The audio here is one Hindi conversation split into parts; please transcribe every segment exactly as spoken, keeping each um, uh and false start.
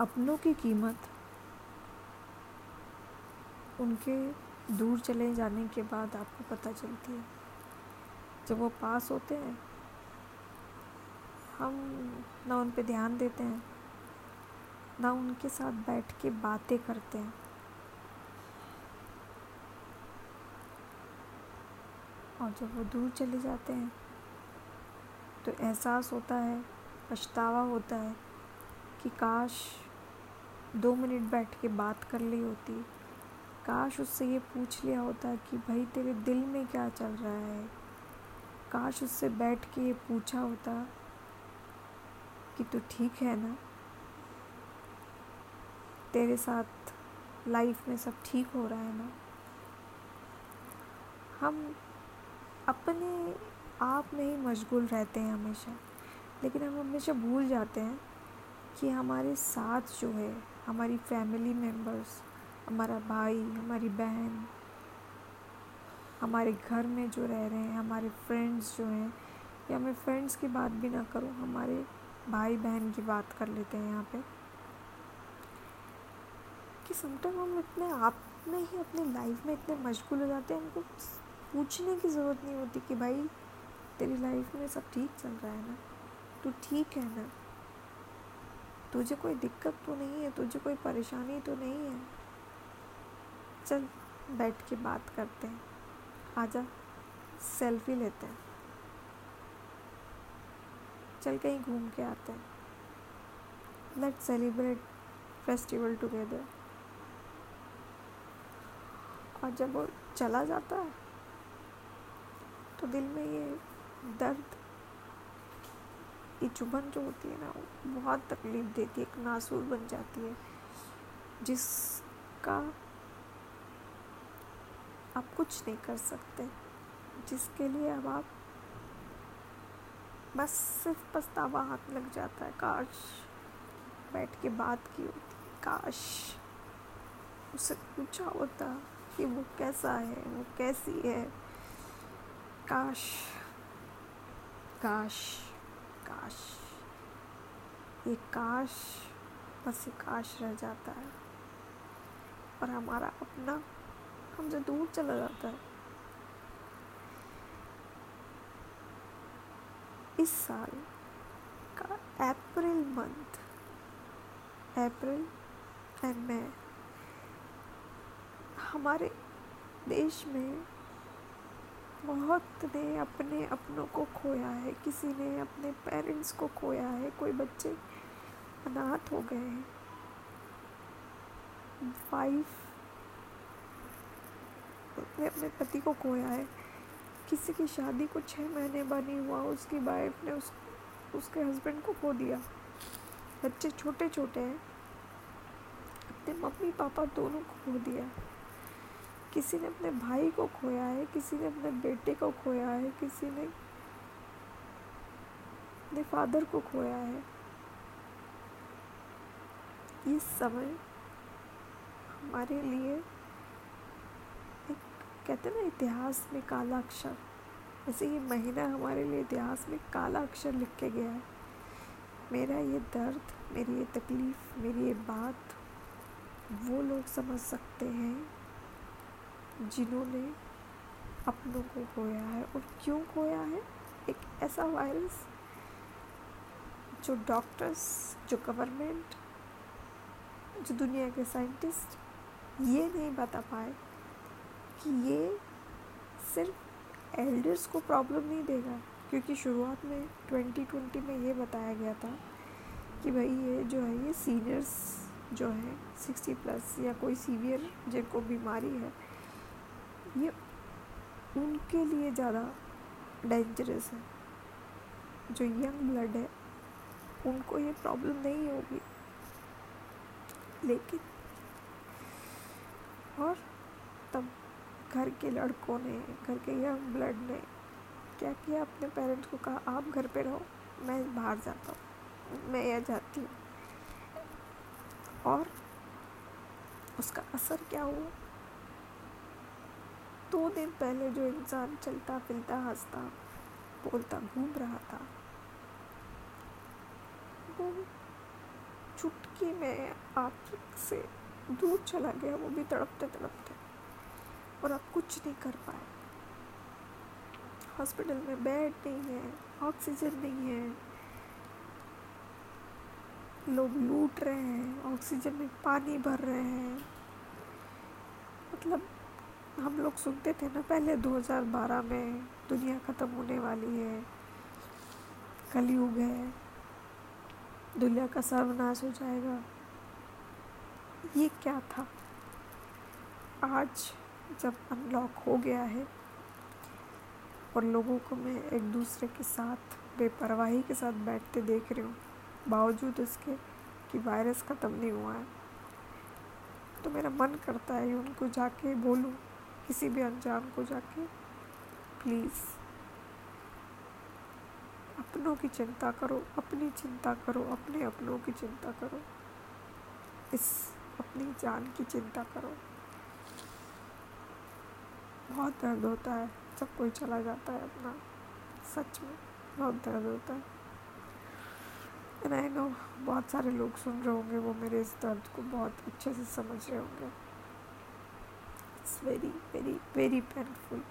अपनों की कीमत उनके दूर चले जाने के बाद आपको पता चलती है। जब वो पास होते हैं हम ना उन पे ध्यान देते हैं, ना उनके साथ बैठ के बातें करते हैं, और जब वो दूर चले जाते हैं तो एहसास होता है, पछतावा होता है कि काश दो मिनट बैठ के बात कर ली होती, काश उससे ये पूछ लिया होता कि भाई तेरे दिल में क्या चल रहा है, काश उससे बैठ के ये पूछा होता कि तू ठीक है ना, तेरे साथ लाइफ में सब ठीक हो रहा है ना। हम अपने आप में ही मशगूल रहते हैं हमेशा, लेकिन हम हमेशा भूल जाते हैं कि हमारे साथ जो है हमारी फैमिली मेम्बर्स, हमारा भाई, हमारी बहन, हमारे घर में जो रह रहे हैं, हमारे फ्रेंड्स जो हैं, या मैं फ्रेंड्स की बात भी ना करूँ, हमारे भाई बहन की बात कर लेते हैं यहाँ पे, कि समटाइम हम इतने आप में ही अपनी लाइफ में इतने मशगूल हो जाते हैं, हमको पूछने की ज़रूरत नहीं होती कि भाई तेरी लाइफ में सब ठीक चल रहा है ना, तू ठीक है ना, तुझे कोई दिक्कत तो नहीं है, तुझे कोई परेशानी तो नहीं है, चल बैठ के बात करते हैं, आजा सेल्फी लेते हैं, चल कहीं घूम के आते हैं, लेट सेलिब्रेट फेस्टिवल टुगेदर। और जब वो चला जाता है तो दिल में ये दर्द, ये चुभन जो होती है ना, वो बहुत तकलीफ देती है, एक नासूर बन जाती है, जिसका आप कुछ नहीं कर सकते, जिसके लिए अब आप बस सिर्फ पछतावा हाथ लग जाता है, काश बैठ के बात की होती, काश उससे पूछा होता कि वो कैसा है, वो कैसी है, काश काश काश ये काश, बस ये काश रह जाता है। और हमारा अपना हमसे दूर चला जाता है। इस साल का अप्रैल मंथ, अप्रैल एंड मई, हमारे देश में बहुत ने अपने अपनों को खोया है, किसी ने अपने पेरेंट्स को खोया है, कोई बच्चे अनाथ हो गए हैं, वाइफ ने अपने पति को खोया है, किसी की शादी को छः महीने बनी हुआ उसकी वाइफ ने उस उसके हस्बैंड को खो दिया, बच्चे छोटे छोटे हैं अपने मम्मी पापा दोनों को खो दिया, किसी ने अपने भाई को खोया है, किसी ने अपने बेटे को खोया है, किसी ने अपने फादर को खोया है। ये समय हमारे लिए कहते ना इतिहास में काला अक्षर, वैसे ये महीना हमारे लिए इतिहास में काला अक्षर लिख के गया है। मेरा ये दर्द, मेरी ये तकलीफ़, मेरी ये बात वो लोग समझ सकते हैं जिन्होंने अपनों को खोया है। और क्यों खोया है? एक ऐसा वायरस जो डॉक्टर्स, जो गवर्नमेंट, जो दुनिया के साइंटिस्ट ये नहीं बता पाए कि ये सिर्फ एल्डर्स को प्रॉब्लम नहीं देगा, क्योंकि शुरुआत में ट्वेंटी ट्वेंटी में ये बताया गया था कि भाई ये जो है ये सीनियर्स जो हैं सिक्सटी प्लस या कोई सीवियर जिनको बीमारी है, ये उनके लिए ज़्यादा डेंजरस है, जो यंग ब्लड है उनको ये प्रॉब्लम नहीं होगी। लेकिन और तब घर के लड़कों ने, घर के यंग ब्लड ने क्या किया, अपने पेरेंट्स को कहा आप घर पे रहो, मैं बाहर जाता हूँ, मैं यह जाती हूँ। और उसका असर क्या हुआ? दो दिन पहले जो इंसान चलता फिरता, हंसता बोलता, घूम रहा था, वो चुटकी में आपके से दूर चला गया, वो भी तड़पते तड़पते, और आप कुछ नहीं कर पाए। हॉस्पिटल में बेड नहीं है, ऑक्सीजन नहीं है, लोग लूट रहे हैं, ऑक्सीजन में पानी भर रहे हैं। मतलब हम लोग सुनते थे ना पहले दो हज़ार बारह में दुनिया ख़त्म होने वाली है, कलयुग है, दुनिया का सर्वनाश हो जाएगा। ये क्या था? आज जब अनलॉक हो गया है और लोगों को मैं एक दूसरे के साथ बेपरवाही के साथ बैठते देख रही हूँ, बावजूद इसके कि वायरस ख़त्म नहीं हुआ है, तो मेरा मन करता है उनको जाके बोलूँ, किसी भी अनजान को जाके, प्लीज़ अपनों की चिंता करो, अपनी चिंता करो, अपने अपनों की चिंता करो, इस अपनी जान की चिंता करो। बहुत दर्द होता है जब कोई चला जाता है अपना, सच में बहुत दर्द होता है। एंड आई नो बहुत सारे लोग सुन रहे होंगे, वो मेरे इस दर्द को बहुत अच्छे से समझ रहे होंगे। It's very very very painful,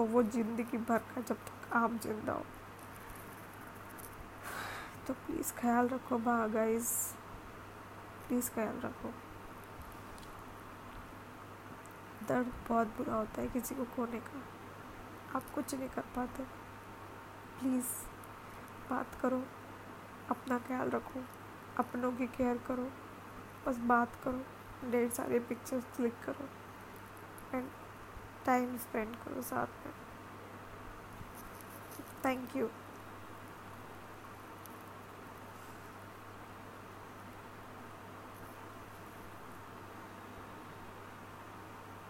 और वो ज़िंदगी भर का जब तक आप जिंदा हो। तो प्लीज़ ख्याल रखो बा गाइज़, प्लीज़ ख्याल रखो। दर्द बहुत बुरा होता है किसी को खोने का, आप कुछ नहीं कर पाते। प्लीज़ बात करो, अपना ख्याल रखो, अपनों की केयर करो, बस बात करो, ढेर सारे पिक्चर्स क्लिक करो एंड टाइम स्पेंड करो साथ में। Thank you.